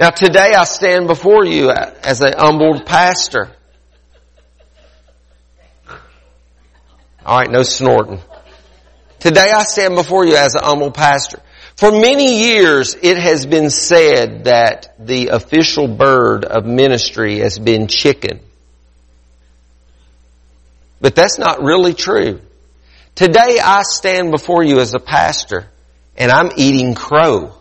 Now today I stand before you as a humbled pastor. Alright, no snorting. Today I stand before you as a humble pastor. For many years, it has been said that the official bird of ministry has been chicken. But that's not really true. Today, I stand before you as a pastor, and I'm eating crow.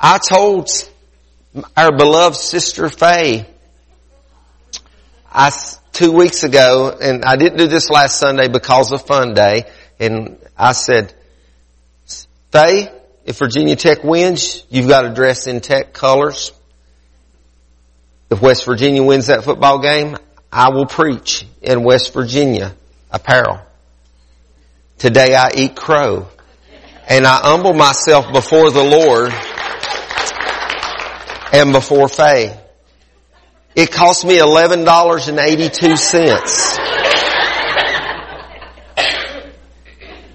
I told our beloved sister Faye, 2 weeks ago, and I didn't do this last Sunday because of Fun Day, and I said, Faye, if Virginia Tech wins, you've got to dress in Tech colors. If West Virginia wins that football game, I will preach in West Virginia apparel. Today I eat crow, and I humble myself before the Lord and before Faye. It cost me $11.82.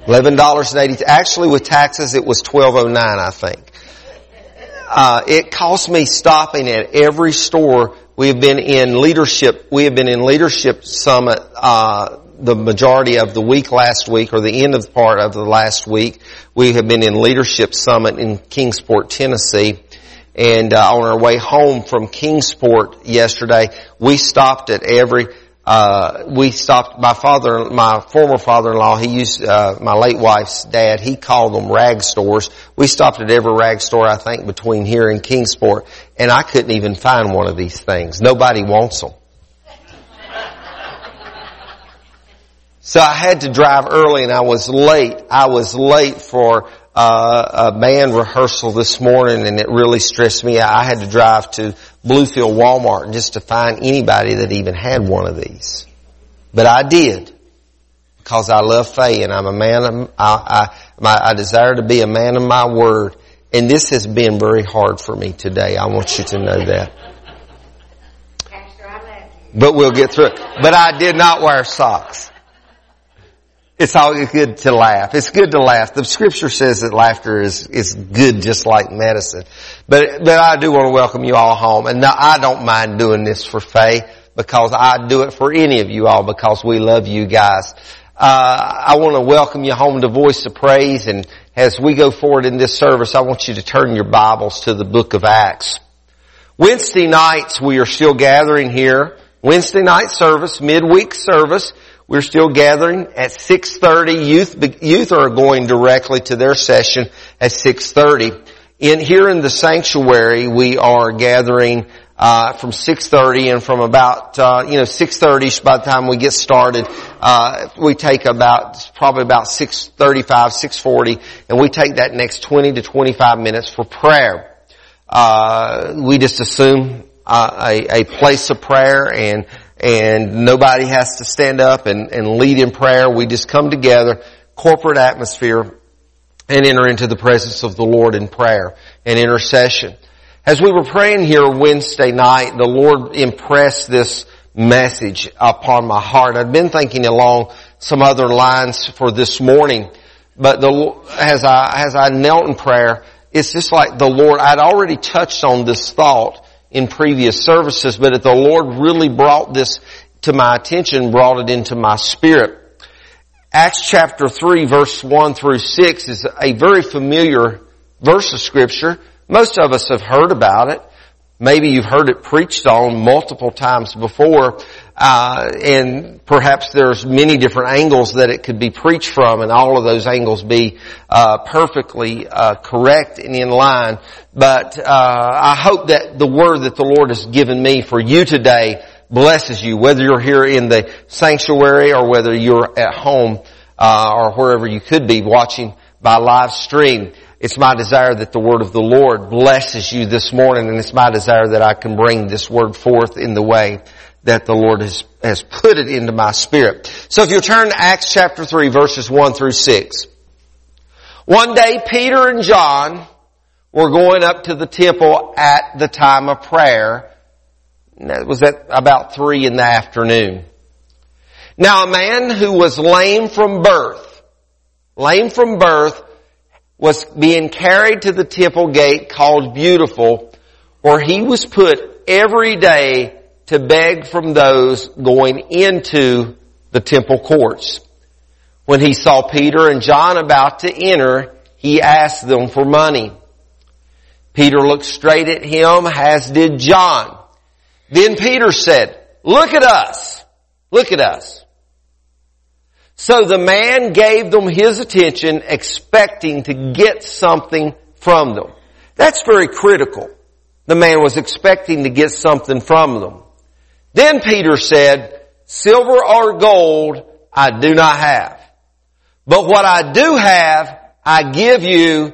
$11.82. Actually, with taxes, it was $12.09, I think. It cost me stopping at every store. We have been in leadership summit the majority of the week last week, or the end of part of the last week. We have been in leadership summit in Kingsport, Tennessee. And on our way home from Kingsport yesterday, we stopped my former father-in-law, my late wife's dad, he called them rag stores. We stopped at every rag store, I think, between here and Kingsport, and I couldn't even find one of these things. Nobody wants them. So I had to drive early, and I was late for a band rehearsal this morning, and it really stressed me out. I had to drive to Bluefield Walmart just to find anybody that even had one of these. But I did, because I love Faye, and I desire to be a man of my word. And this has been very hard for me today. I want you to know that. Pastor, I love you. But we'll get through it. But I did not wear socks. It's always good to laugh. It's good to laugh. The scripture says that laughter is good, just like medicine. But I do want to welcome you all home. And now, I don't mind doing this for Faye, because I do it for any of you all, because we love you guys. I want to welcome you home to Voice of Praise. And as we go forward in this service, I want you to turn your Bibles to the Book of Acts. Wednesday nights, we are still gathering here. Wednesday night service, midweek service. We're still gathering at 6:30. Youth are going directly to their session at 6:30. Here in the sanctuary, we are gathering from 6:30, and from about 6:30-ish by the time we get started, we take probably about 6:35, 6:40, and we take that next 20 to 25 minutes for prayer. We just assume a place of prayer, and nobody has to stand up and lead in prayer. We just come together, corporate atmosphere, and enter into the presence of the Lord in prayer and intercession. As we were praying here Wednesday night, the Lord impressed this message upon my heart. I'd been thinking along some other lines for this morning, but as I knelt in prayer, it's just like the Lord, I'd already touched on this thought in previous services, but if the Lord really brought this to my attention, brought it into my spirit. Acts chapter 3, verse 1 through 6 is a very familiar verse of Scripture. Most of us have heard about it. Maybe you've heard it preached on multiple times before, and perhaps there's many different angles that it could be preached from, and all of those angles be perfectly correct and in line. But I hope that the word that the Lord has given me for you today blesses you, whether you're here in the sanctuary or whether you're at home or wherever you could be watching by live stream. It's my desire that the word of the Lord blesses you this morning, and it's my desire that I can bring this word forth in the way that the Lord has put it into my spirit. So if you'll turn to Acts chapter 3, verses 1 through 6. One day Peter and John were going up to the temple at the time of prayer. And that was at about 3 in the afternoon. Now a man who was lame from birth lame from birth, was being carried to the temple gate called Beautiful, where he was put every day to beg from those going into the temple courts. When he saw Peter and John about to enter, he asked them for money. Peter looked straight at him, as did John. Then Peter said, "Look at us. Look at us." So the man gave them his attention, expecting to get something from them. That's very critical. The man was expecting to get something from them. Then Peter said, "Silver or gold I do not have, but what I do have I give you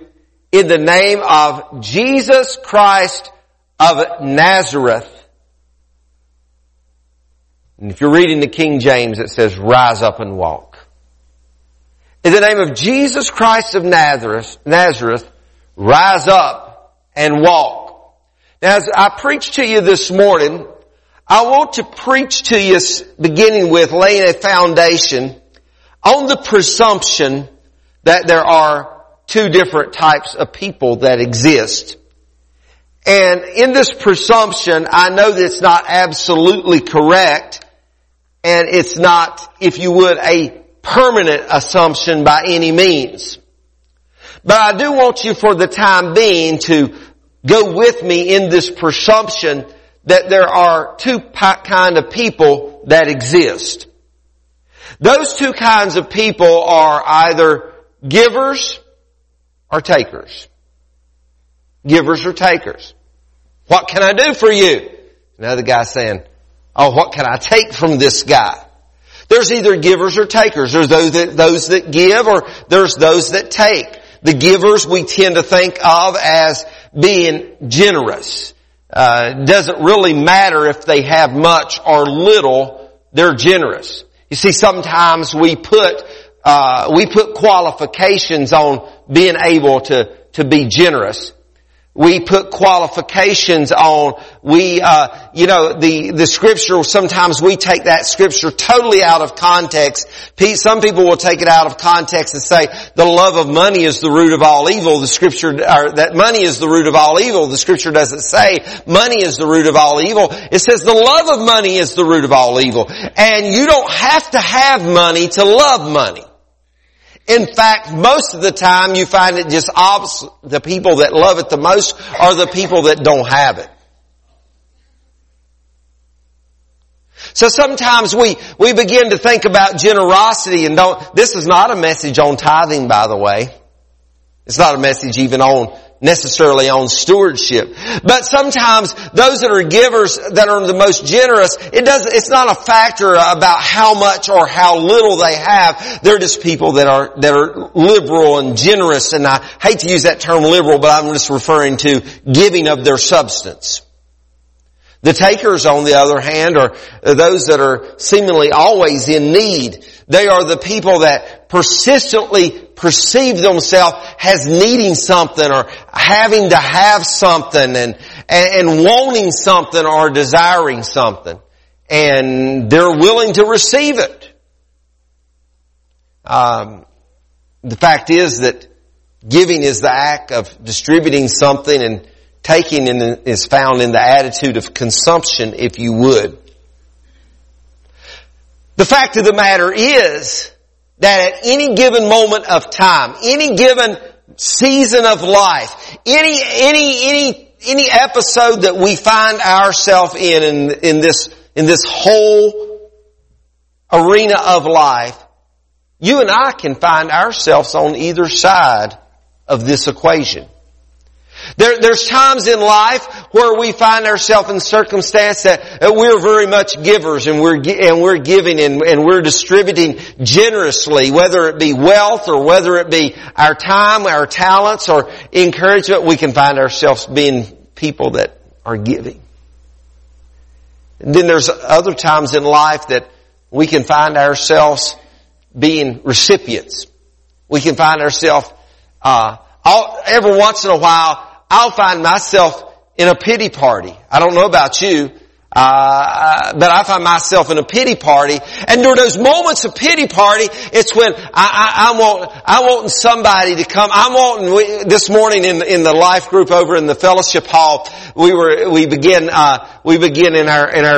in the name of Jesus Christ of Nazareth." And if you're reading the King James, it says, "Rise up and walk." In the name of Jesus Christ of Nazareth, rise up and walk. Now, as I preach to you this morning, I want to preach to you, beginning with laying a foundation on the presumption that there are two different types of people that exist. And in this presumption, I know that it's not absolutely correct, and it's not, if you would, a permanent assumption by any means. But I do want you for the time being to go with me in this presumption that there are two kind of people that exist. Those two kinds of people are either givers or takers. Givers or takers. What can I do for you? Another guy saying, "Oh, what can I take from this guy?" There's either givers or takers. There's those that give, or there's those that take. The givers we tend to think of as being generous. Doesn't really matter if they have much or little, they're generous. You see, sometimes we put qualifications on being able to be generous. We put qualifications on, the scripture, sometimes we take that scripture totally out of context. Some people will take it out of context and say, the love of money is the root of all evil. The scripture, or that money is the root of all evil. The scripture doesn't say money is the root of all evil. It says the love of money is the root of all evil. And you don't have to have money to love money. In fact, most of the time you find it just the people that love it the most are the people that don't have it. So sometimes we begin to think about generosity and don't. This is not a message on tithing, by the way. It's not a message even on necessarily on stewardship. But sometimes those that are givers, that are the most generous, it's not a factor about how much or how little they have. They're just people that are liberal and generous, and I hate to use that term liberal, but I'm just referring to giving of their substance. The takers, on the other hand, are those that are seemingly always in need. They are the people that persistently perceive themselves as needing something or having to have something and wanting something or desiring something. And they're willing to receive it. The fact is that giving is the act of distributing something, and taking is found in the attitude of consumption, if you would. The fact of the matter is that at any given moment of time, any given season of life, any episode that we find ourselves in this whole arena of life, you and I can find ourselves on either side of this equation. There's times in life where we find ourselves in circumstance that we're very much givers, and we're giving and we're distributing generously, whether it be wealth or whether it be our time, our talents, or encouragement. We can find ourselves being people that are giving. And then there's other times in life that we can find ourselves being recipients. We can find ourselves every once in a while, I'll find myself in a pity party. I don't know about you. But I find myself in a pity party, and during those moments of pity party, it's when I'm wanting somebody to come. This morning in the life group over in the fellowship hall, we begin in our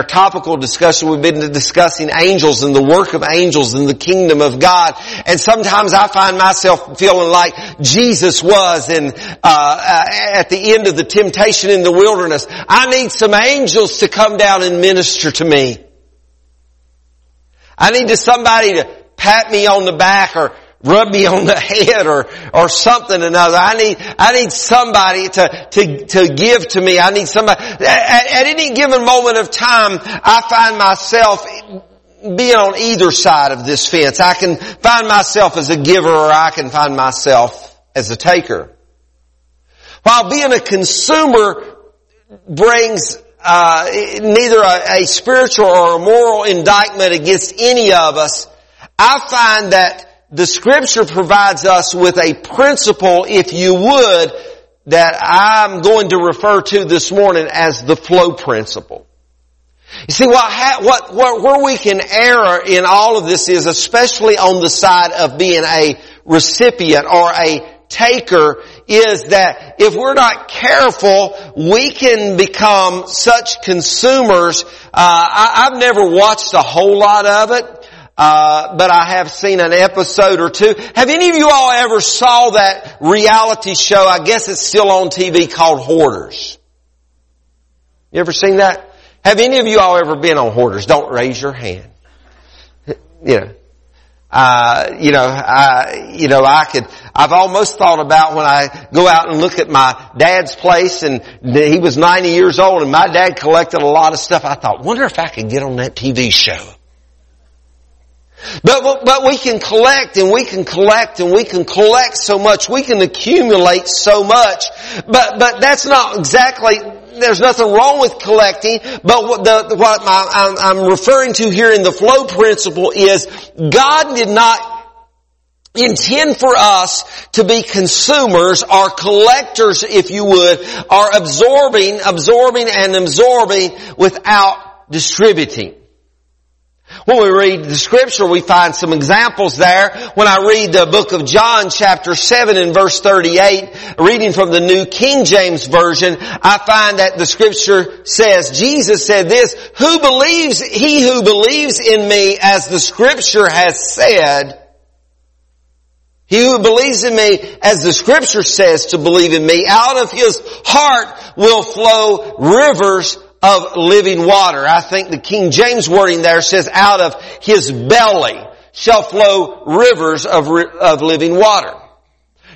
topical discussion. We've been discussing angels and the work of angels in the kingdom of God. And sometimes I find myself feeling like Jesus was at the end of the temptation in the wilderness. I need some angels to come down and minister to me. I need somebody to pat me on the back or rub me on the head or something or another. I need somebody to give to me. I need somebody. At any given moment of time, I find myself being on either side of this fence. I can find myself as a giver, or I can find myself as a taker. While being a consumer brings neither a spiritual or a moral indictment against any of us, I find that the Scripture provides us with a principle, if you would, that I'm going to refer to this morning as the flow principle. You see, where we can err in all of this is especially on the side of being a recipient or a taker, is that if we're not careful, we can become such consumers. I've never watched a whole lot of it, but I have seen an episode or two. Have any of you all ever saw that reality show, I guess it's still on TV, called Hoarders? You ever seen that? Have any of you all ever been on Hoarders? Don't raise your hand. I've almost thought about when I go out and look at my dad's place, and he was 90 years old, and my dad collected a lot of stuff. I thought, wonder if I could get on that TV show. But we can collect, and we can collect, and we can collect so much. We can accumulate so much. But that's not exactly... There's nothing wrong with collecting, but what I'm referring to here in the flow principle is God did not intend for us to be consumers or collectors, if you would, or absorbing without distributing. When we read the Scripture, we find some examples there. When I read the book of John, chapter 7 and verse 38, reading from the New King James Version, I find that the Scripture says, Jesus said this, He who believes in me, as the Scripture has said, he who believes in me, as the Scripture says to believe in me, out of his heart will flow rivers of living water. I think the King James wording there says, out of his belly shall flow rivers of living water.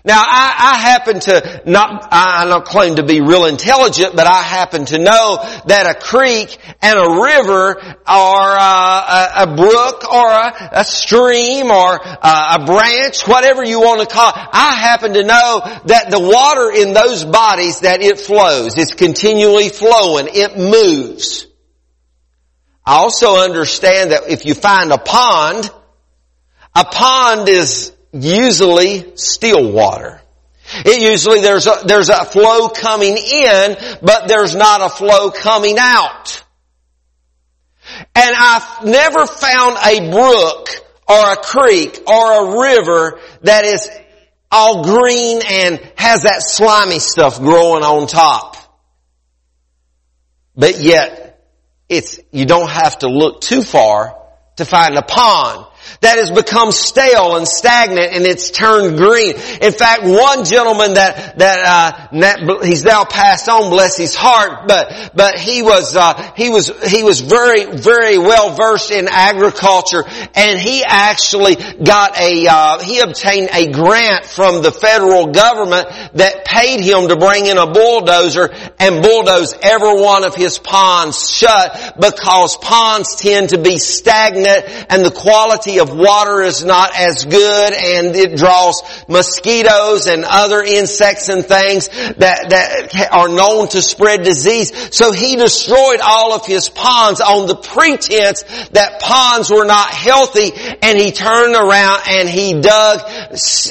Now, I don't claim to be real intelligent, but I happen to know that a creek and a river, or a brook, or a stream, or a branch, whatever you want to call it, I happen to know that the water in those bodies, that it flows. It's continually flowing. It moves. I also understand that if you find a pond is usually still water. It usually there's a flow coming in, but there's not a flow coming out. And I've never found a brook or a creek or a river that is all green and has that slimy stuff growing on top. But yet, you don't have to look too far to find a pond that has become stale and stagnant, and it's turned green. In fact, one gentleman he's now passed on, bless his heart, but he was very, very well versed in agriculture, and he actually obtained a grant from the federal government that paid him to bring in a bulldozer and bulldoze every one of his ponds shut, because ponds tend to be stagnant, and the quality quality of water is not as good, and it draws mosquitoes and other insects and things that are known to spread disease. So he destroyed all of his ponds on the pretense that ponds were not healthy, and he turned around and he dug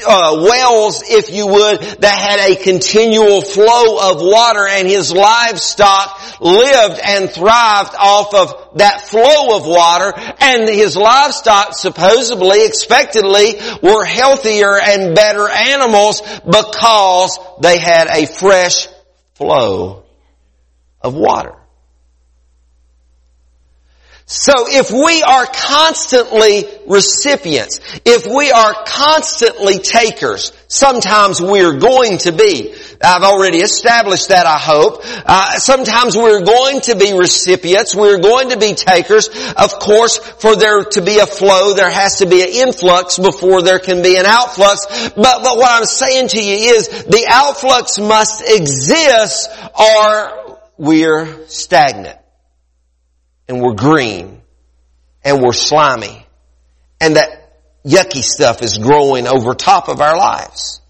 wells, if you would, that had a continual flow of water, and his livestock lived and thrived off of that flow of water, and his livestock supposedly, expectedly, were healthier and better animals because they had a fresh flow of water. So if we are constantly recipients, if we are constantly takers, sometimes we're going to be. I've already established that, I hope. Sometimes we're going to be recipients. We're going to be takers. Of course, for there to be a flow, there has to be an influx before there can be an outflux. But what I'm saying to you is the outflux must exist or we're stagnant. And we're green, and we're slimy, and that yucky stuff is growing over top of our lives.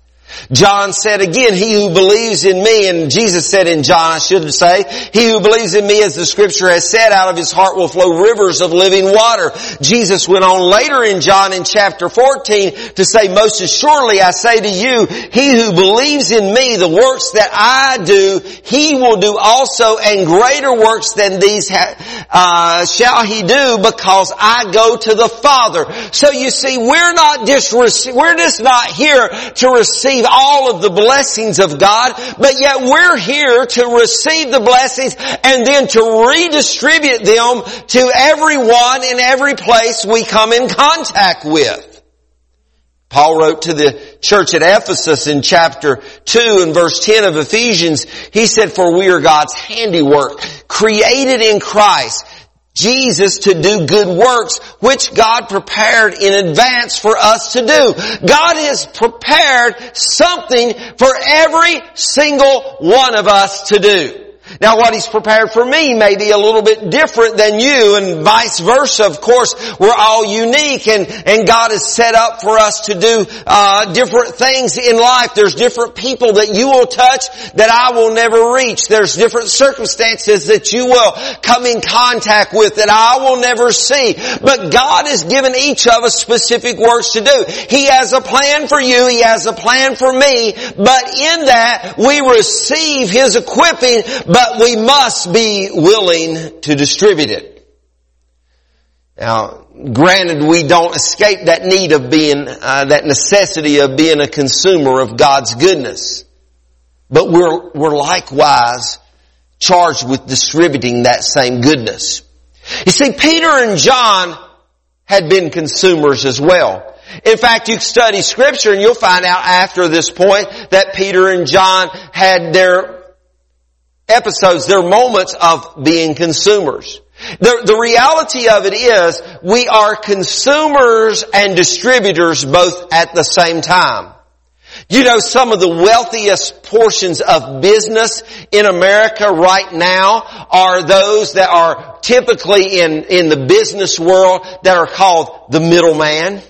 John said again, he who believes in me, and Jesus said in John, I should say, he who believes in me, as the scripture has said, out of his heart will flow rivers of living water. Jesus went on later in John in chapter 14 to say, most assuredly I say to you, he who believes in me, the works that I do, he will do also, and greater works than these shall he do, because I go to the Father. So you see, we're just not here to receive all of the blessings of God, but yet we're here to receive the blessings and then to redistribute them to everyone in every place we come in contact with. Paul wrote to the church at Ephesus in chapter 2 and verse 10 of Ephesians, he said, for we are God's handiwork, created in Christ Jesus to do good works, which God prepared in advance for us to do. God has prepared something for every single one of us to do. Now, what He's prepared for me may be a little bit different than you, and vice versa. Of course, we're all unique, and God has set up for us to do different things in life. There's different people that you will touch that I will never reach. There's different circumstances that you will come in contact with that I will never see. But God has given each of us specific works to do. He has a plan for you. He has a plan for me. But in that, we receive His equipping, but we must be willing to distribute it. Now, granted, we don't escape that need of being, that necessity of being a consumer of God's goodness. But we're likewise charged with distributing that same goodness. You see, Peter and John had been consumers as well. In fact, you study Scripture and you'll find out after this point that Peter and John had their episodes, they're moments of being consumers. The reality of it is we are consumers and distributors both at the same time. You know, some of the wealthiest portions of business in America right now are those that are typically in the business world that are called the middleman.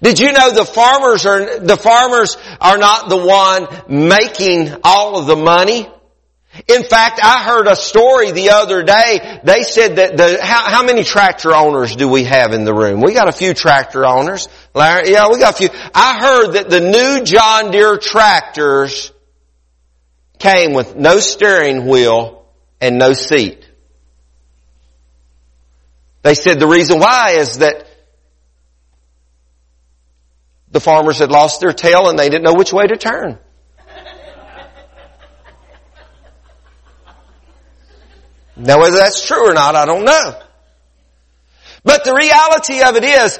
Did you know the farmers are not the one making all of the money? In fact, I heard a story the other day. They said that how many tractor owners do we have in the room? We got a few tractor owners. Larry, yeah, we got a few. I heard that the new John Deere tractors came with no steering wheel and no seat. They said the reason why is that the farmers had lost their tail and they didn't know which way to turn. Now, whether that's true or not, I don't know. But the reality of it is,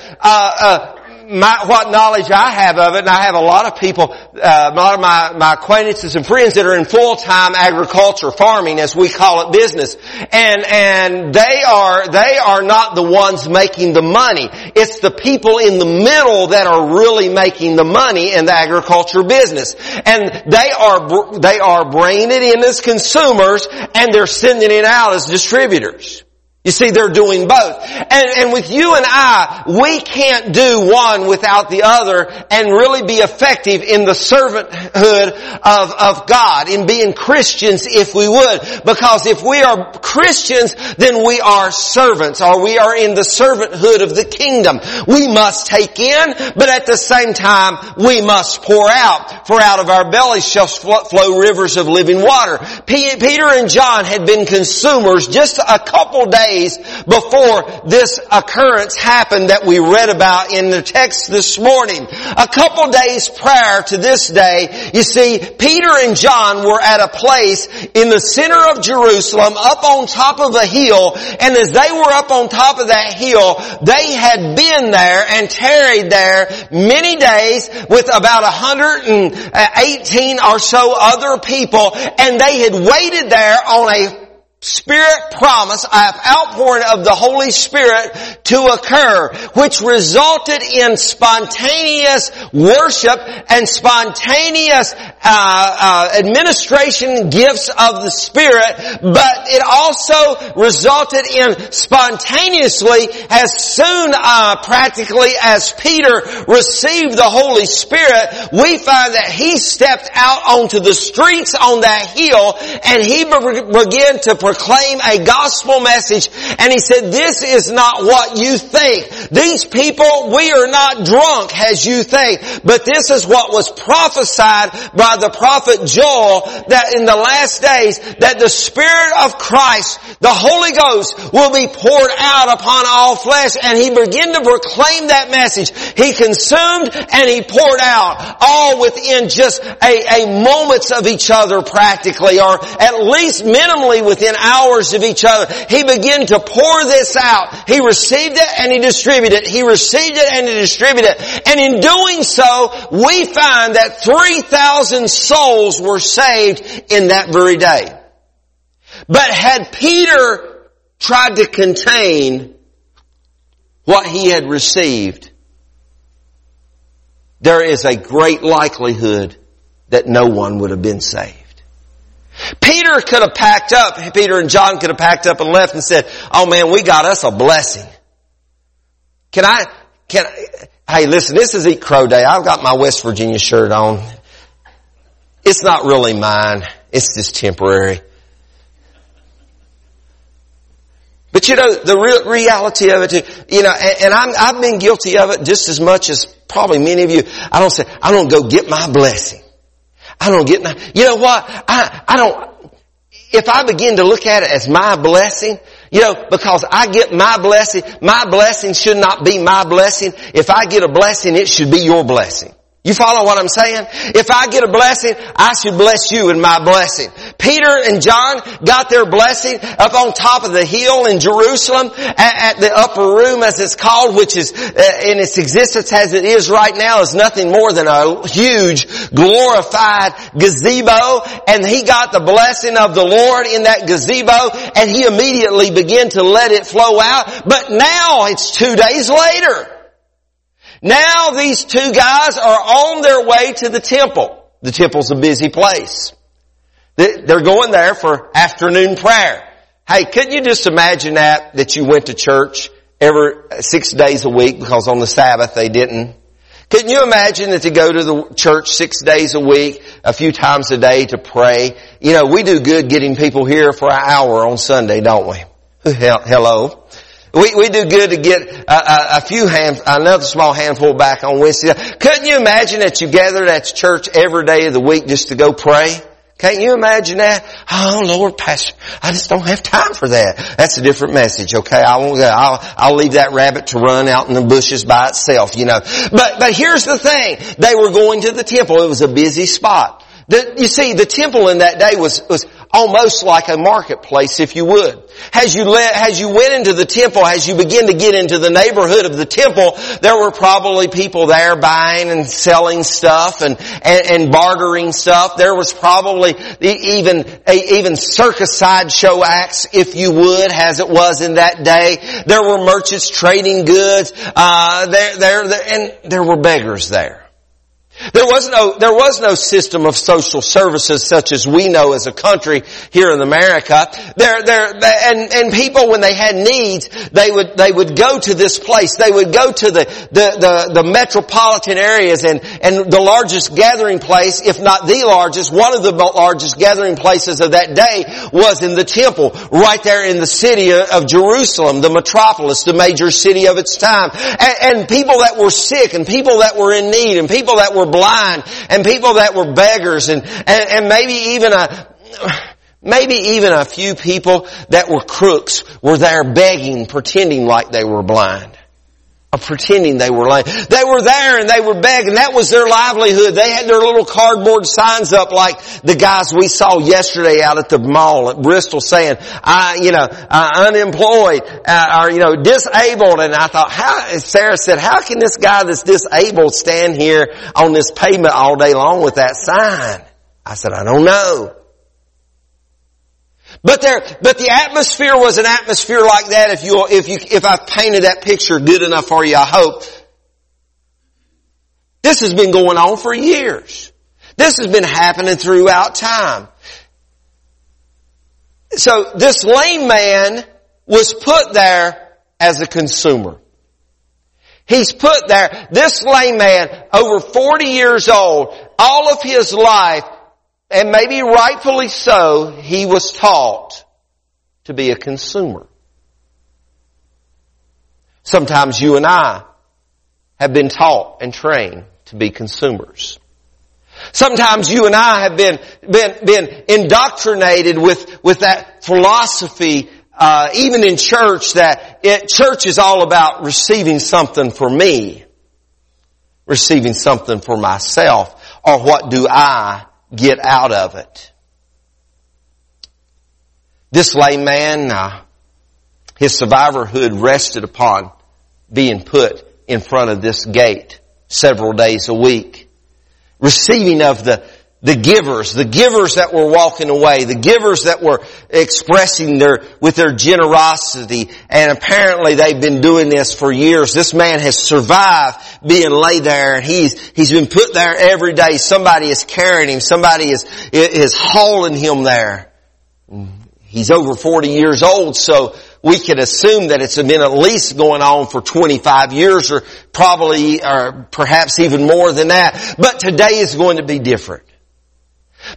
what knowledge I have of it, and I have a lot of people, a lot of my acquaintances and friends that are in full-time agriculture, farming as we call it, business, and they are not the ones making the money. It's the people in the middle that are really making the money in the agriculture business, and they are bringing it in as consumers, and they're sending it out as distributors. You see, they're doing both. And with you and I, we can't do one without the other and really be effective in the servanthood of God, in being Christians if we would. Because if we are Christians, then we are servants, or we are in the servanthood of the kingdom. We must take in, but at the same time, we must pour out. For out of our bellies shall flow rivers of living water. Peter and John had been consumers just a couple days before this occurrence happened that we read about in the text this morning. A couple days prior to this day, you see, Peter and John were at a place in the center of Jerusalem, up on top of a hill, and as they were up on top of that hill, they had been there and tarried there many days with about 118 or so other people, and they had waited there on a Spirit promise, outpouring of the Holy Spirit to occur, which resulted in spontaneous worship and spontaneous administration gifts of the Spirit, but it also resulted in spontaneously, as soon practically as Peter received the Holy Spirit, we find that he stepped out onto the streets on that hill and he began to proclaim a gospel message, and he said, this is not what you think. These people, we are not drunk as you think, but this is what was prophesied by the prophet Joel, that in the last days, that the Spirit of Christ, the Holy Ghost, will be poured out upon all flesh. And he began to proclaim that message. He consumed and he poured out, all within just a moments of each other practically, or at least minimally within hours of each other. He began to pour this out. He received it and he distributed it. He received it and he distributed it. And in doing so, we find that 3,000 souls were saved in that very day. But had Peter tried to contain what he had received, there is a great likelihood that no one would have been saved. Peter could have packed up. Peter and John could have packed up and left and said, oh man, we got us a blessing. Hey, listen, this is Eat Crow Day. I've got my West Virginia shirt on. It's not really mine. It's just temporary. But you know, the real reality of it, you know, and I've been guilty of it just as much as probably many of you. I don't go get my blessing. I don't get my, you know what? I don't, if I begin to look at it as my blessing, you know, because I get my blessing should not be my blessing. If I get a blessing, it should be your blessing. You follow what I'm saying? If I get a blessing, I should bless you in my blessing. Peter and John got their blessing up on top of the hill in Jerusalem at the upper room, as it's called, which is in its existence as it is right now is nothing more than a huge glorified gazebo. And he got the blessing of the Lord in that gazebo, and he immediately began to let it flow out. But now it's 2 days later. Now these two guys are on their way to the temple. The temple's a busy place. They're going there for afternoon prayer. Hey, couldn't you just imagine that you went to church every 6 days a week, because on the Sabbath they didn't? Couldn't you imagine that they go to the church 6 days a week, a few times a day to pray? You know, we do good getting people here for an hour on Sunday, don't we? Hello. We do good to get a few hands, another small handful back on Wednesday. Couldn't you imagine that you gathered at church every day of the week just to go pray? Can't you imagine that? Oh Lord, Pastor, I just don't have time for that. That's a different message, okay? I won't go. I'll leave that rabbit to run out in the bushes by itself, you know. But here's the thing. They were going to the temple. It was a busy spot. You see, the temple in that day was almost like a marketplace, if you would. As you went into the temple, as you begin to get into the neighborhood of the temple, there were probably people there buying and selling stuff and bartering stuff. There was probably even circus sideshow acts, if you would, as it was in that day. There were merchants trading goods, and there were beggars there. There was no system of social services such as we know as a country here in America. And people, when they had needs, they would go to this place. They would go to the metropolitan areas and the largest gathering place, if not the largest, one of the largest gathering places of that day was in the temple, right there in the city of Jerusalem, the metropolis, the major city of its time. And people that were sick and people that were in need and people that were blind and people that were beggars and maybe even a few people that were crooks were there begging, pretending like they were blind. Or pretending they were lame. They were there and they were begging. That was their livelihood. They had their little cardboard signs up like the guys we saw yesterday out at the mall at Bristol saying, unemployed, or disabled. And I thought, Sarah said, how can this guy that's disabled stand here on this pavement all day long with that sign? I said, I don't know. But the atmosphere was an atmosphere like that. If I've painted that picture good enough for you, I hope. This has been going on for years. This has been happening throughout time. So this lame man was put there as a consumer. He's put there. This lame man, over 40 years old, all of his life, and maybe rightfully so, he was taught to be a consumer. Sometimes you and I have been taught and trained to be consumers. Sometimes you and I have been indoctrinated with that philosophy, even in church, church is all about receiving something for me, receiving something for myself, or what do I get out of it. This lame man, his survivorhood rested upon being put in front of this gate several days a week, receiving of the givers that were walking away, the givers that were expressing with their generosity, and apparently they've been doing this for years. This man has survived being laid there, and he's been put there every day. Somebody is carrying him, somebody is hauling him there. He's over 40 years old, so we could assume that it's been at least going on for 25 years or perhaps even more than that. But today is going to be different.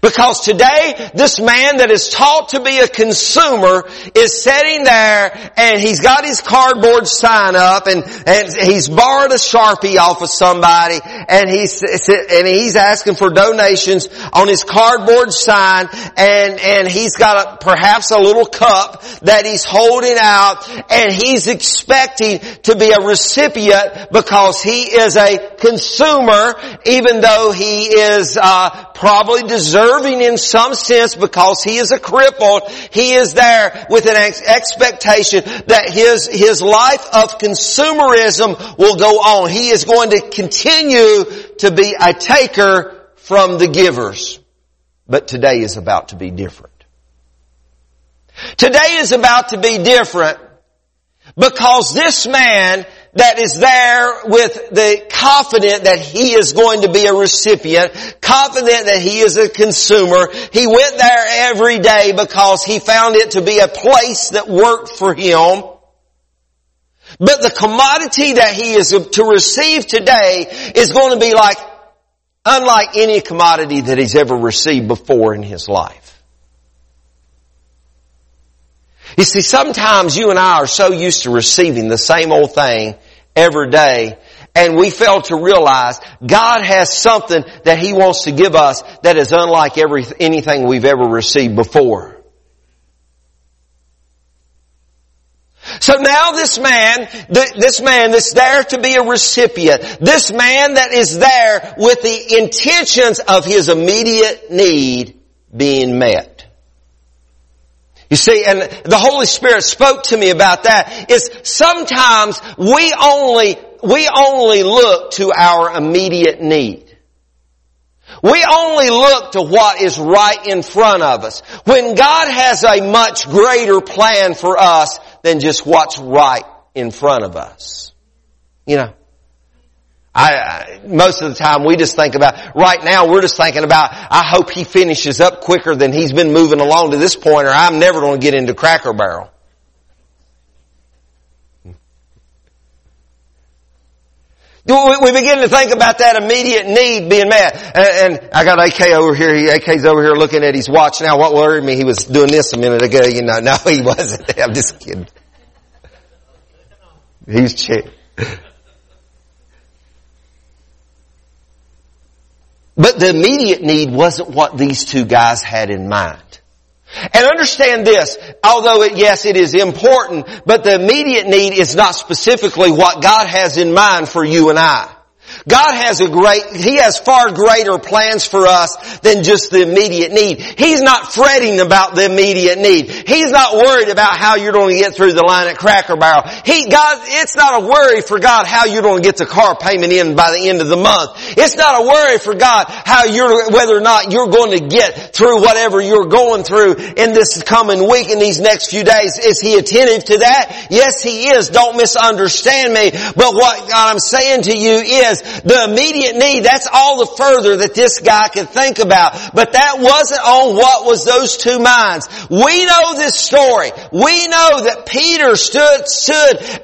Because today, this man that is taught to be a consumer is sitting there and he's got his cardboard sign up and he's borrowed a Sharpie off of somebody and he's asking for donations on his cardboard sign and he's got perhaps a little cup that he's holding out and he's expecting to be a recipient because he is a consumer, even though he is probably deserving in some sense because he is a crippled. He is there with an expectation that his life of consumerism will go on. He is going to continue to be a taker from the givers. But today is about to be different. Today is about to be different because this man that is there with the confident that he is going to be a recipient, confident that he is a consumer. He went there every day because he found it to be a place that worked for him. But the commodity that he is to receive today is going to be unlike any commodity that he's ever received before in his life. You see, sometimes you and I are so used to receiving the same old thing every day, and we fail to realize God has something that He wants to give us that is unlike anything we've ever received before. So now this man that's there to be a recipient, this man that is there with the intentions of his immediate need being met. You see, and the Holy Spirit spoke to me about that, is sometimes we only look to our immediate need. We only look to what is right in front of us, when God has a much greater plan for us than just what's right in front of us. You know, Most of the time we just think about, right now we're just thinking about, I hope he finishes up quicker than he's been moving along to this point, or I'm never going to get into Cracker Barrel. We begin to think about that immediate need being met. And I got AK over here. AK's over here looking at his watch now. What worried me, he was doing this a minute ago. You know, no, he wasn't. I'm just kidding. He's checking. But the immediate need wasn't what these two guys had in mind. And understand this, although yes, it is important, but the immediate need is not specifically what God has in mind for you and I. God has He has far greater plans for us than just the immediate need. He's not fretting about the immediate need. He's not worried about how you're going to get through the line at Cracker Barrel. It's not a worry for God how you're going to get the car payment in by the end of the month. It's not a worry for God whether or not you're going to get through whatever you're going through in this coming week, in these next few days. Is He attentive to that? Yes, He is. Don't misunderstand me. But what God, I'm saying to you is, the immediate need, that's all the further that this guy could think about. But that wasn't on what was those two minds. We know this story. We know that Peter stood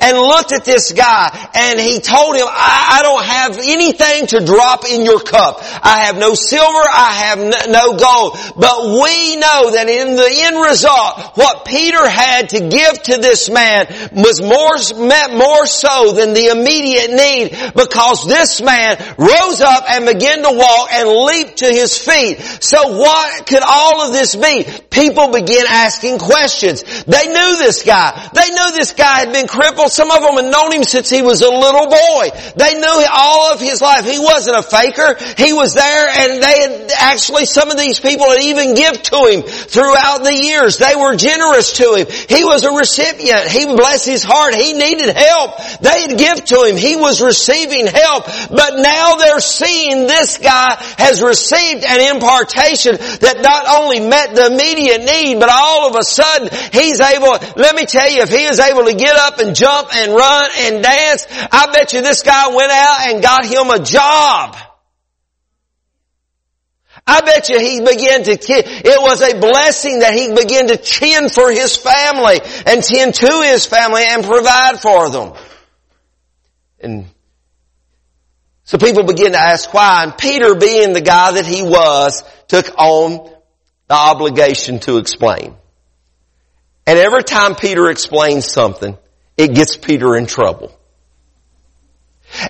and looked at this guy, and he told him, I don't have anything to drop in your cup. I have no silver. I have no gold. But we know that in the end result, what Peter had to give to this man was more so than the immediate need, because this man rose up and began to walk and leaped to his feet. So what could all of this be? People began asking questions. They knew this guy. They knew this guy had been crippled. Some of them had known him since he was a little boy. They knew all of his life. He wasn't a faker. He was there, and they had actually, some of these people had even given to him throughout the years. They were generous to him. He was a recipient. He, bless his heart, he needed help. They had given to him. He was receiving help. But now they're seeing this guy has received an impartation that not only met the immediate need, but all of a sudden he's able, let me tell you, if he is able to get up and jump and run and dance, I bet you this guy went out and got him a job. I bet you he began to, it was a blessing that he began to tend for his family and tend to his family and provide for them. So people begin to ask why, and Peter, being the guy that he was, took on the obligation to explain. And every time Peter explains something, it gets Peter in trouble.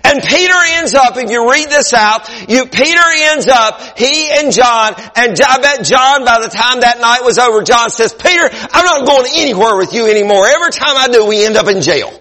And Peter ends up, if you read this out, Peter ends up, he and John, and I bet John, by the time that night was over, John says, Peter, I'm not going anywhere with you anymore. Every time I do, we end up in jail.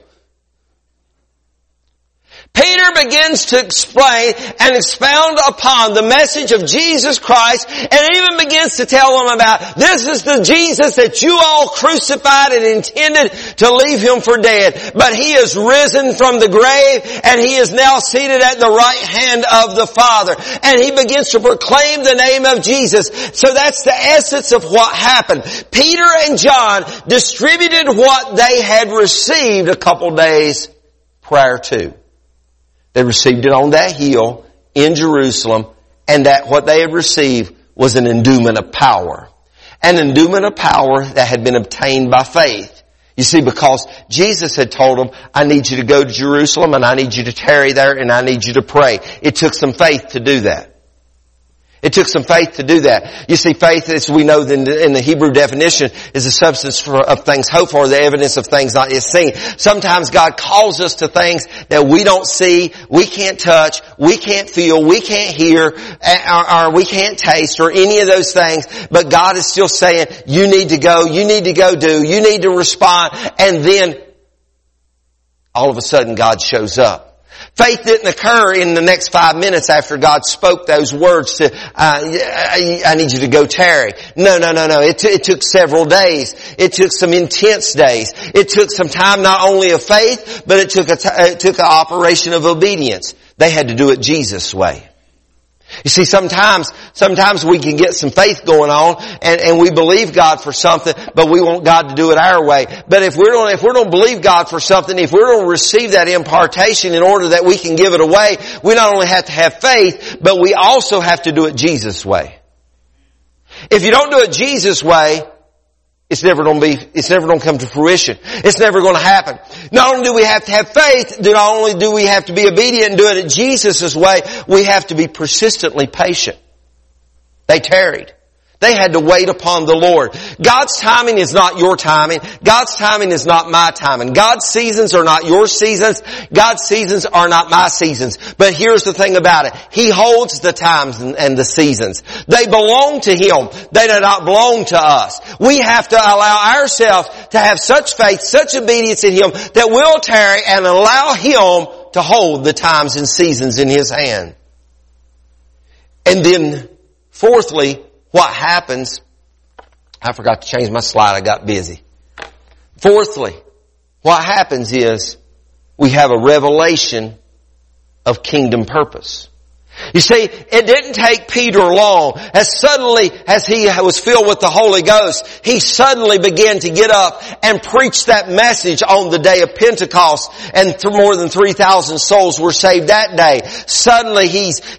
Peter begins to explain and expound upon the message of Jesus Christ, and even begins to tell them about, this is the Jesus that you all crucified and intended to leave him for dead. But he is risen from the grave, and he is now seated at the right hand of the Father. And he begins to proclaim the name of Jesus. So that's the essence of what happened. Peter and John distributed what they had received a couple days prior to. They received it on that hill in Jerusalem, and that what they had received was an endowment of power. An endowment of power that had been obtained by faith. You see, because Jesus had told them, I need you to go to Jerusalem, and I need you to tarry there, and I need you to pray. It took some faith to do that. It took some faith to do that. You see, faith, as we know in the Hebrew definition, is the substance of things hoped for, the evidence of things not yet seen. Sometimes God calls us to things that we don't see, we can't touch, we can't feel, we can't hear, or we can't taste, or any of those things. But God is still saying, you need to go, you need to go do, you need to respond. And then, all of a sudden, God shows up. Faith didn't occur in the next 5 minutes after God spoke those words to, I need you to go tarry. No. It took several days. It took some intense days. It took some time, not only of faith, but it took an operation of obedience. They had to do it Jesus' way. You see, sometimes we can get some faith going on and we believe God for something, but we want God to do it our way. But if we don't believe God for something, if we don't receive that impartation in order that we can give it away, we not only have to have faith, but we also have to do it Jesus' way. If you don't do it Jesus' way, it's never going to come to fruition. It's never going to happen. Not only do we have to have faith, not only do we have to be obedient and do it in Jesus' way, we have to be persistently patient. They tarried. They had to wait upon the Lord. God's timing is not your timing. God's timing is not my timing. God's seasons are not your seasons. God's seasons are not my seasons. But here's the thing about it. He holds the times and the seasons. They belong to Him. They do not belong to us. We have to allow ourselves to have such faith, such obedience in Him that we'll tarry and allow Him to hold the times and seasons in His hand. And then, fourthly, what happens? I forgot to change my slide. I got busy. Fourthly, what happens is we have a revelation of kingdom purpose. You see, it didn't take Peter long. As suddenly as he was filled with the Holy Ghost, he suddenly began to get up and preach that message on the day of Pentecost, and more than 3,000 souls were saved that day. Suddenly,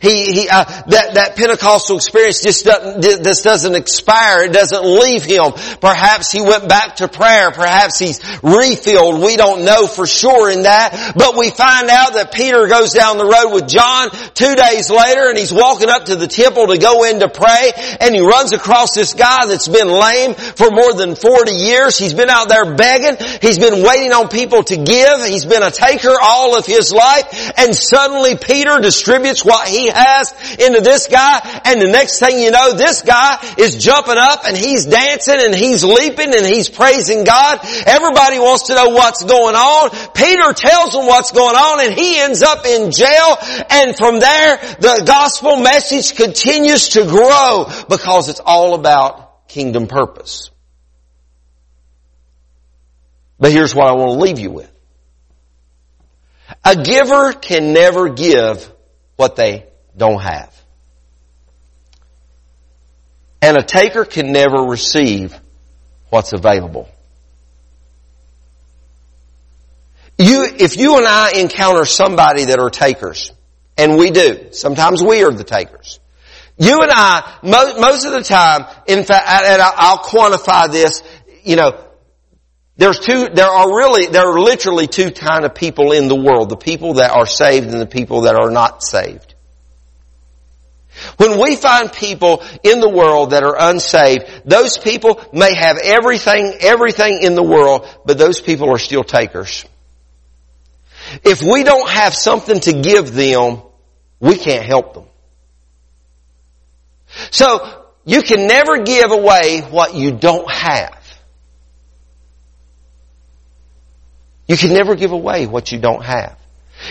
that Pentecostal experience just doesn't expire. It doesn't leave him. Perhaps he went back to prayer. Perhaps he's refilled. We don't know for sure in that, but we find out that Peter goes down the road with John 2 days later, and he's walking up to the temple to go in to pray, and he runs across this guy that's been lame for more than 40 years. He's been out there begging. He's been waiting on people to give. He's been a taker all of his life, and suddenly Peter distributes what he has into this guy, and the next thing you know, this guy is jumping up, and he's dancing, and he's leaping, and he's praising God. Everybody wants to know what's going on. Peter tells them what's going on, and he ends up in jail, and from there, the gospel message continues to grow because it's all about kingdom purpose. But here's what I want to leave you with. A giver can never give what they don't have. And a taker can never receive what's available. If you and I encounter somebody that are takers, and we do. Sometimes we are the takers. You and I, most of the time, in fact, and I'll quantify this, there are literally two kind of people in the world. The people that are saved and the people that are not saved. When we find people in the world that are unsaved, those people may have everything in the world, but those people are still takers. If we don't have something to give them, we can't help them. So, you can never give away what you don't have. You can never give away what you don't have.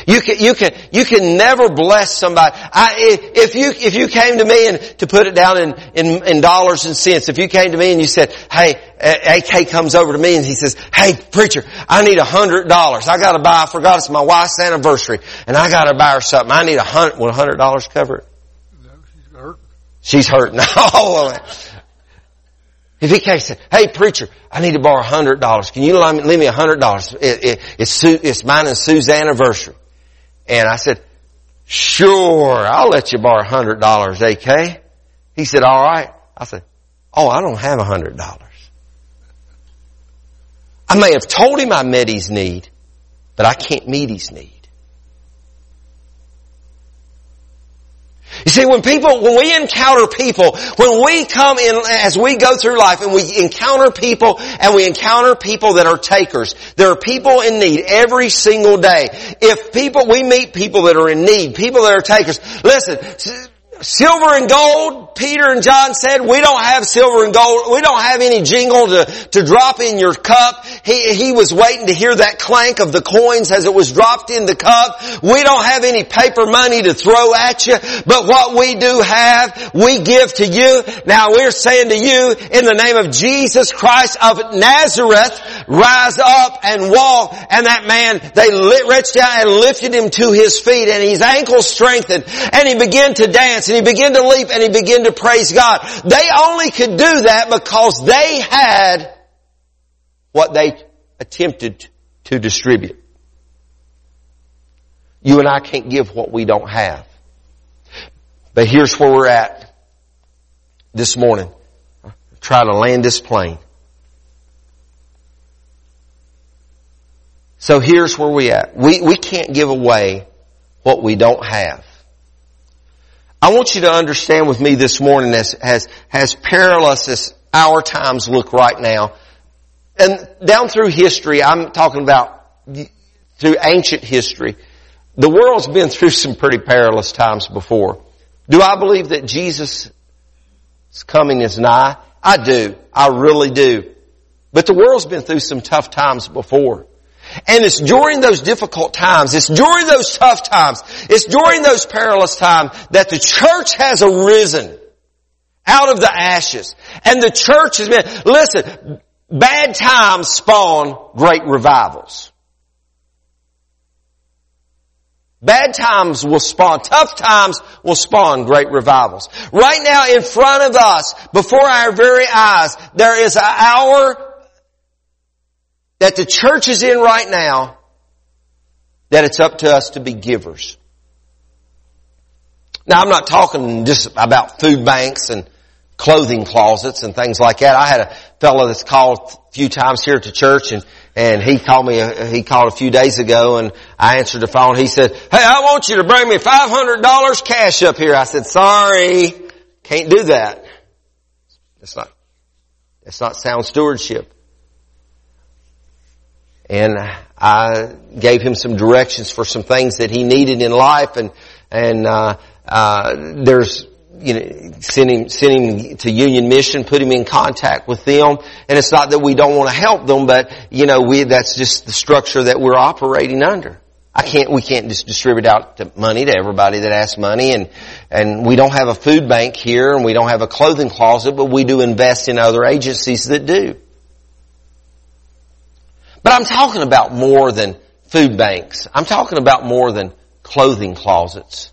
You can never bless somebody. If you came to me, and to put it down in dollars and cents, if you came to me and you said, hey, AK comes over to me and he says, hey, preacher, I need $100. I forgot it's my wife's anniversary and I gotta buy her something. I need will $100 cover it? No, she's hurting. She's hurting. All of it. If he came and said, hey, preacher, I need to borrow $100. Can you lend me $100? It's mine and Sue's anniversary. And I said, sure, I'll let you borrow $100, AK. He said, all right. I said, oh, I don't have $100. I may have told him I met his need, but I can't meet his need. You see, when we encounter people, when we come in, as we go through life and we encounter people that are takers, there are people in need every single day. We meet people that are in need, people that are takers. Listen, silver and gold, Peter and John said, we don't have silver and gold. We don't have any jingle to drop in your cup. He was waiting to hear that clank of the coins as it was dropped in the cup. We don't have any paper money to throw at you, but what we do have, we give to you. Now we're saying to you, in the name of Jesus Christ of Nazareth, rise up and walk. And that man, they reached out and lifted him to his feet, and his ankles strengthened, and he began to dance. dance, and he began to leap, and he began to praise God. They only could do that because they had what they attempted to distribute. You and I can't give what we don't have. But here's where we're at this morning. Try to land this plane. So here's where we're at. We can't give away what we don't have. I want you to understand with me this morning, as perilous as our times look right now, and down through history, I'm talking about through ancient history, the world's been through some pretty perilous times before. Do I believe that Jesus' coming is nigh? I do. I really do. But the world's been through some tough times before. And it's during those difficult times, it's during those tough times, it's during those perilous times that the church has arisen out of the ashes. And the church has been, listen, bad times spawn great revivals. Bad times will spawn, tough times will spawn great revivals. Right now in front of us, before our very eyes, there is an hour that the church is in right now that it's up to us to be givers. Now I'm not talking just about food banks and clothing closets and things like that. I had a fellow that's called a few times here at the church, and he called me, he called a few days ago, and I answered the phone. He said, "Hey, I want you to bring me $500 cash up here." I said, "Sorry, can't do that. That's not sound stewardship." And I gave him some directions for some things that he needed in life, and there's, you know, send him to Union Mission, put him in contact with them. And it's not that we don't want to help them, but, you know, that's just the structure that we're operating under. We can't just distribute out money to everybody that asks money. And we don't have a food bank here, and we don't have a clothing closet, but we do invest in other agencies that do. But I'm talking about more than food banks. I'm talking about more than clothing closets.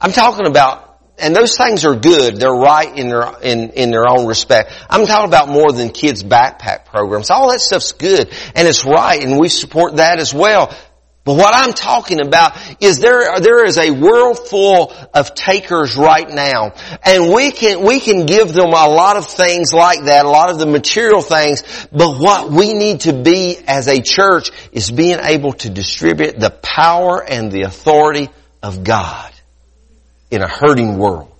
I'm talking about, and those things are good. They're right in their own respect. I'm talking about more than kids' backpack programs. All that stuff's good, and it's right, and we support that as well. But what I'm talking about is there is a world full of takers right now. And we can give them a lot of things like that, a lot of the material things, but what we need to be as a church is being able to distribute the power and the authority of God in a hurting world.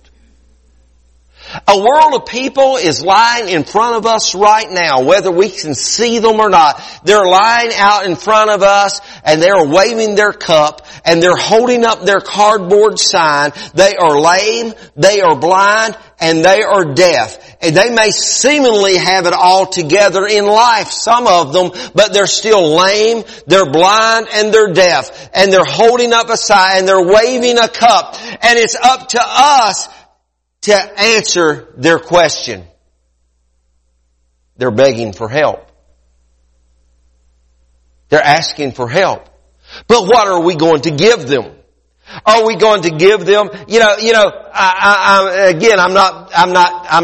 A world of people is lying in front of us right now, whether we can see them or not. They're lying out in front of us, and they're waving their cup, and they're holding up their cardboard sign. They are lame, they are blind, and they are deaf. And they may seemingly have it all together in life, some of them, but they're still lame, they're blind, and they're deaf. And they're holding up a sign, and they're waving a cup. And it's up to us to answer their question. They're begging for help. They're asking for help. But what are we going to give them? Are we going to give them, I'm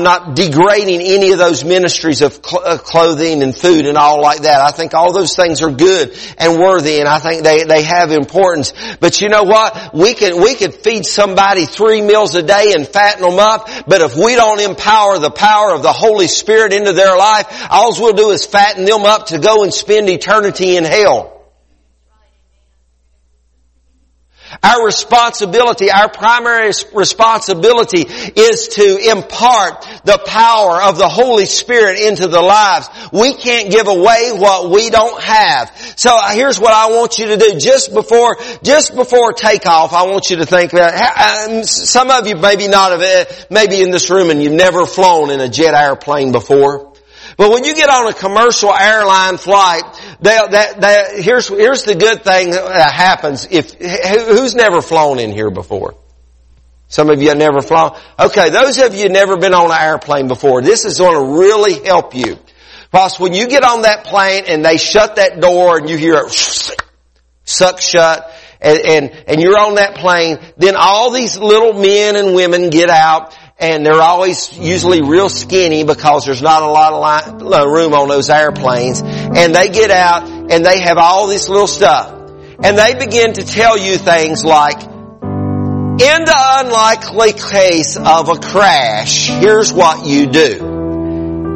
not degrading any of those ministries of clothing and food and all like that. I think all those things are good and worthy, and I think they have importance. But you know what? We could feed somebody 3 meals a day and fatten them up, but if we don't empower the power of the Holy Spirit into their life, all we'll do is fatten them up to go and spend eternity in hell. Our responsibility, our primary responsibility is to impart the power of the Holy Spirit into the lives. We can't give away what we don't have. So here's what I want you to do. Just before takeoff, I want you to think about, some of you maybe in this room and you've never flown in a jet airplane before. But when you get on a commercial airline flight, here's the good thing that happens. Who's never flown in here before? Some of you have never flown. Okay, those of you never been on an airplane before, this is going to really help you. Because when you get on that plane and they shut that door and you hear it suck shut, and you're on that plane, then all these little men and women get out, and they're always usually real skinny because there's not a lot of room on those airplanes. And they get out, and they have all this little stuff. And they begin to tell you things like, in the unlikely case of a crash, here's what you do.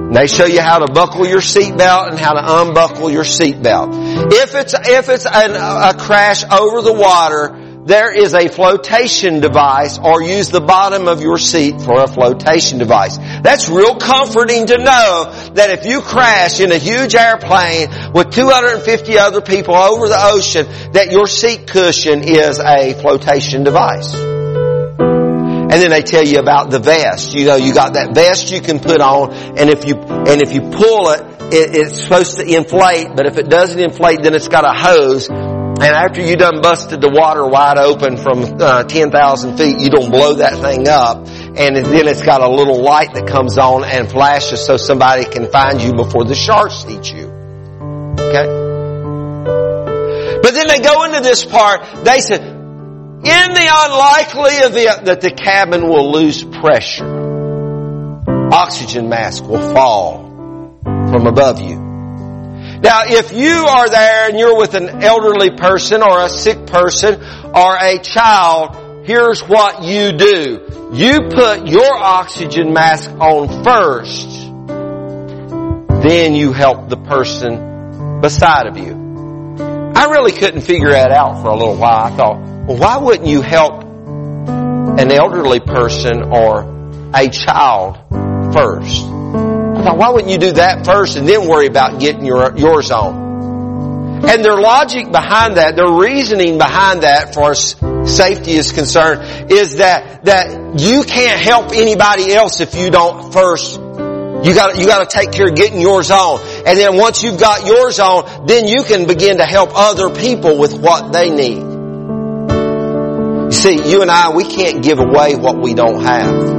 And they show you how to buckle your seatbelt and how to unbuckle your seatbelt. If it's a crash over the water, there is a flotation device, or use the bottom of your seat for a flotation device. That's real comforting to know that if you crash in a huge airplane with 250 other people over the ocean, that your seat cushion is a flotation device. And then they tell you about the vest. You know, you got that vest you can put on, and if you pull it, it's supposed to inflate, but if it doesn't inflate, then it's got a hose. And after you done busted the water wide open from 10,000 feet, you don't blow that thing up. And then it's got a little light that comes on and flashes so somebody can find you before the sharks eat you. Okay? But then they go into this part, they said, in the unlikely event that the cabin will lose pressure, oxygen mask will fall from above you. Now, if you are there and you're with an elderly person or a sick person or a child, here's what you do. You put your oxygen mask on first, then you help the person beside of you. I really couldn't figure that out for a little while. I thought, well, why wouldn't you help an elderly person or a child first? I thought, why wouldn't you do that first and then worry about getting yours on? And their logic behind that, their reasoning behind that, for safety is concerned, is that you can't help anybody else if you don't first. You got to take care of getting yours on. And then once you've got yours on, then you can begin to help other people with what they need. See, you and I, we can't give away what we don't have.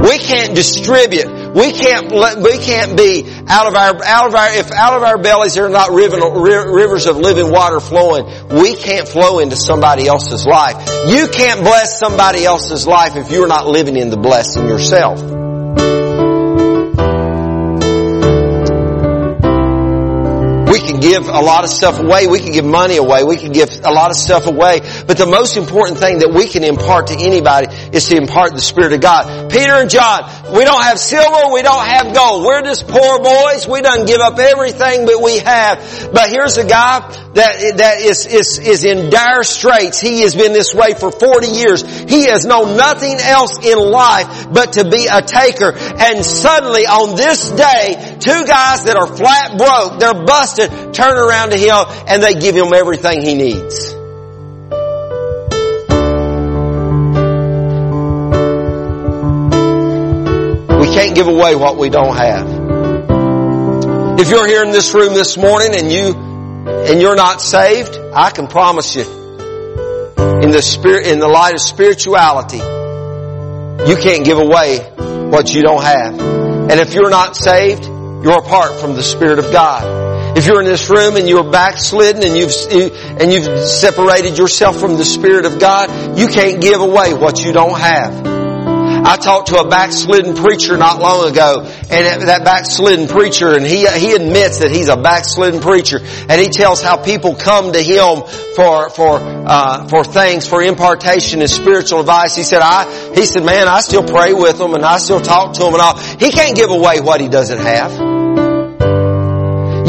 We can't distribute. We can't be out of our bellies there are not rivers of living water flowing. We can't flow into somebody else's life. You can't bless somebody else's life if you're not living in the blessing yourself. Give a lot of stuff away. We can give money away. We can give a lot of stuff away. But the most important thing that we can impart to anybody is to impart the Spirit of God. Peter and John, we don't have silver. We don't have gold. We're just poor boys. We done give up everything that we have. But here's a guy that is in dire straits. He has been this way for 40 years. He has known nothing else in life but to be a taker. And suddenly on this day, two guys that are flat broke, they're busted, turn around to him, and they give him everything he needs. We can't give away what we don't have. If you're here in this room this morning and you're not saved, I can promise you, in the light of spirituality, you can't give away what you don't have. And if you're not saved, you're apart from the Spirit of God. If you're in this room and you're backslidden and you've separated yourself from the Spirit of God, you can't give away what you don't have. I talked to a backslidden preacher not long ago, and that backslidden preacher, and he admits that he's a backslidden preacher, and he tells how people come to him for things, for impartation and spiritual advice. He said, man, I still pray with them and I still talk to them and all. He can't give away what he doesn't have.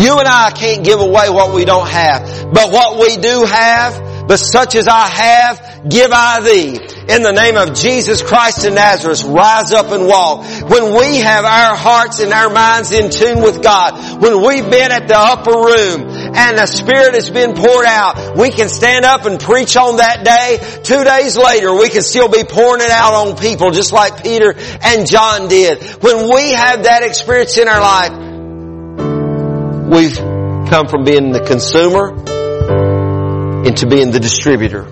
You and I can't give away what we don't have. But what we do have, but such as I have, give I thee. In the name of Jesus Christ of Nazareth, rise up and walk. When we have our hearts and our minds in tune with God, when we've been at the upper room and the Spirit has been poured out, we can stand up and preach on that day. 2 days later, we can still be pouring it out on people just like Peter and John did. When we have that experience in our life, we've come from being the consumer into being the distributor,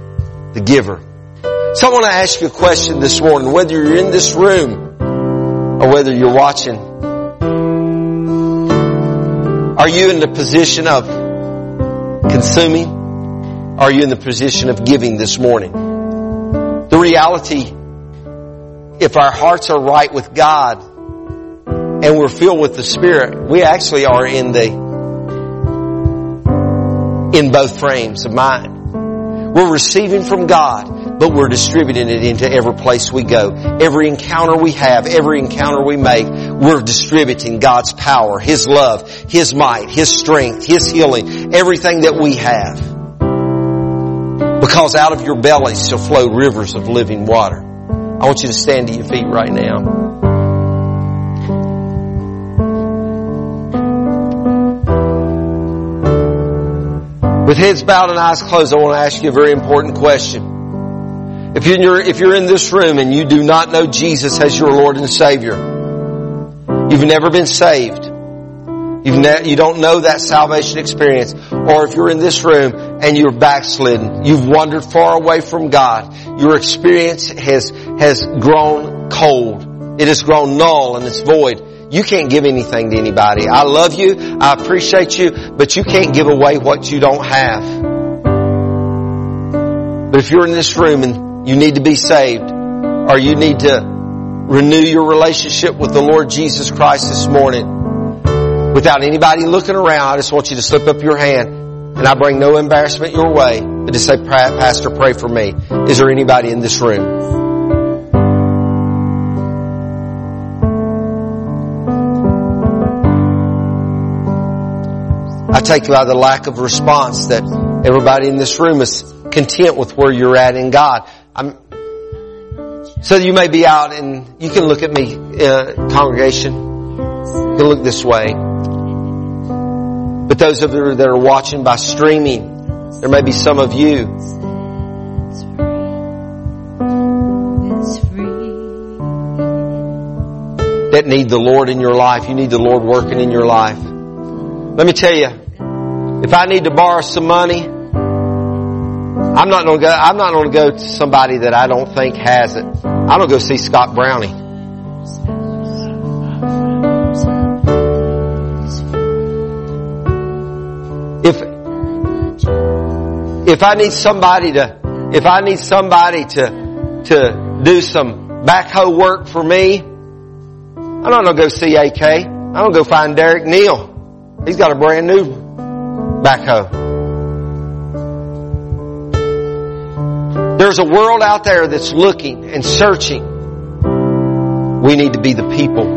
the giver. So I want to ask you a question this morning, whether you're in this room or whether you're watching. Are you in the position of consuming? Are you in the position of giving this morning? The reality, if our hearts are right with God and we're filled with the Spirit, we actually are in both frames of mind. We're receiving from God, but we're distributing it into every place we go. Every encounter we have, every encounter we make, we're distributing God's power, His love, His might, His strength, His healing, everything that we have. Because out of your bellies shall flow rivers of living water. I want you to stand to your feet right now. With heads bowed and eyes closed, I want to ask you a very important question. If you're in this room and you do not know Jesus as your Lord and Savior, you've never been saved, you don't know that salvation experience, or if you're in this room and you're backslidden, you've wandered far away from God, your experience has grown cold. It has grown null and it's void. You can't give anything to anybody. I love you. I appreciate you. But you can't give away what you don't have. But if you're in this room and you need to be saved, or you need to renew your relationship with the Lord Jesus Christ this morning, without anybody looking around, I just want you to slip up your hand. And I bring no embarrassment your way, but just say, "Pastor, pray for me." Is there anybody in this room? I take by the lack of response that everybody in this room is content with where you're at in God. So you may be out and you can look at me, congregation. You can look this way. But those of you that are watching by streaming, there may be some of you. That need the Lord in your life. You need the Lord working in your life. Let me tell you, if I need to borrow some money, I'm not going to go to somebody that I don't think has it. I'm going to go see Scott Brownie. If I need somebody to do some backhoe work for me, I'm not going to go see AK. I'm going to go find Derek Neal. He's got a brand new backhoe. There's a world out there that's looking and searching. We need to be the people,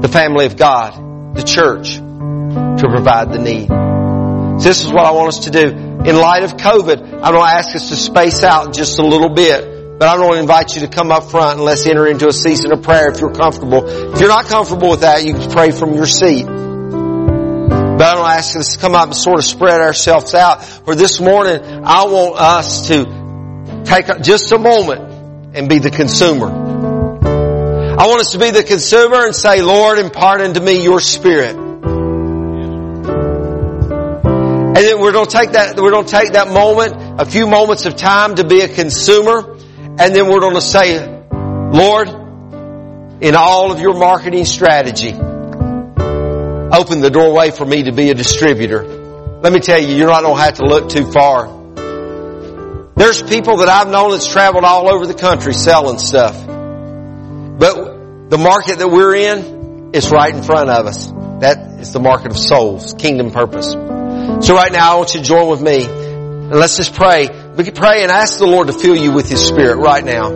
the family of God, the church, to provide the need. So this is what I want us to do. In light of COVID, I'm going to ask us to space out just a little bit, but I don't want to invite you to come up front and let's enter into a season of prayer if you're comfortable. If you're not comfortable with that, you can pray from your seat. But I don't ask us to come up and sort of spread ourselves out. For this morning, I want us to take just a moment and be the consumer. I want us to be the consumer and say, "Lord, impart unto me your Spirit." And then we're going to take that moment, a few moments of time to be a consumer. And then we're going to say, "Lord, in all of your marketing strategy, open the doorway for me to be a distributor." Let me tell you, you're not going to have to look too far. There's people that I've known that's traveled all over the country selling stuff. But the market that we're in is right in front of us. That is the market of souls, kingdom purpose. So right now I want you to join with me. And let's just pray. We can pray and ask the Lord to fill you with His Spirit right now.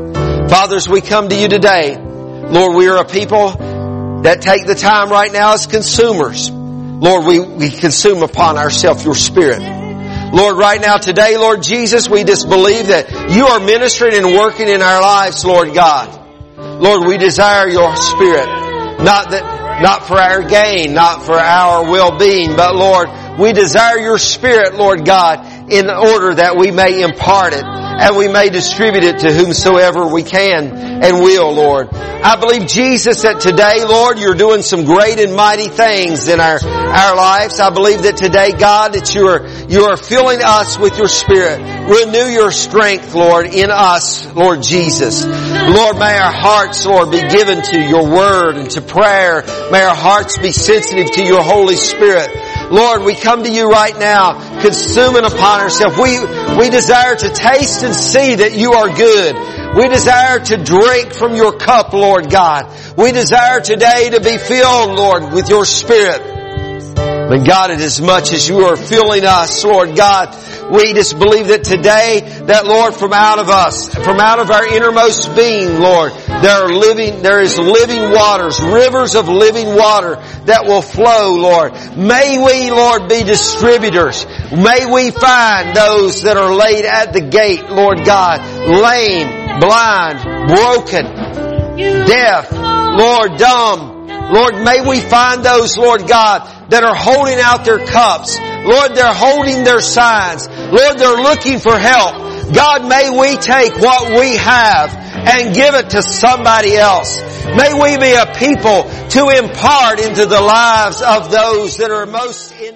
Father, as we come to you today, Lord, we are a people that take the time right now as consumers. Lord, we consume upon ourselves your Spirit. Lord, right now today, Lord Jesus, we just believe that you are ministering and working in our lives, Lord God. Lord, we desire your Spirit. Not for our gain, not for our well-being, but Lord, we desire your Spirit, Lord God, in order that we may impart it and we may distribute it to whomsoever we can and will, Lord. I believe, Jesus, that today, Lord, you're doing some great and mighty things in our lives. I believe that today, God, that you are You are filling us with your Spirit. Renew your strength, Lord, in us, Lord Jesus. Lord, may our hearts, Lord, be given to your word and to prayer. May our hearts be sensitive to your Holy Spirit. Lord, we come to you right now, consuming upon ourselves. We desire to taste and see that you are good. We desire to drink from your cup, Lord God. We desire today to be filled, Lord, with your Spirit. But God, as much as you are filling us, Lord God, we just believe that today, that Lord, from out of us, from out of our innermost being, Lord, there is living waters, rivers of living water that will flow, Lord. May we, Lord, be distributors. May we find those that are laid at the gate, Lord God, lame, blind, broken, deaf, Lord, dumb. Lord, may we find those, Lord God, that are holding out their cups. Lord, they're holding their signs. Lord, they're looking for help. God, may we take what we have and give it to somebody else. May we be a people to impart into the lives of those that are most in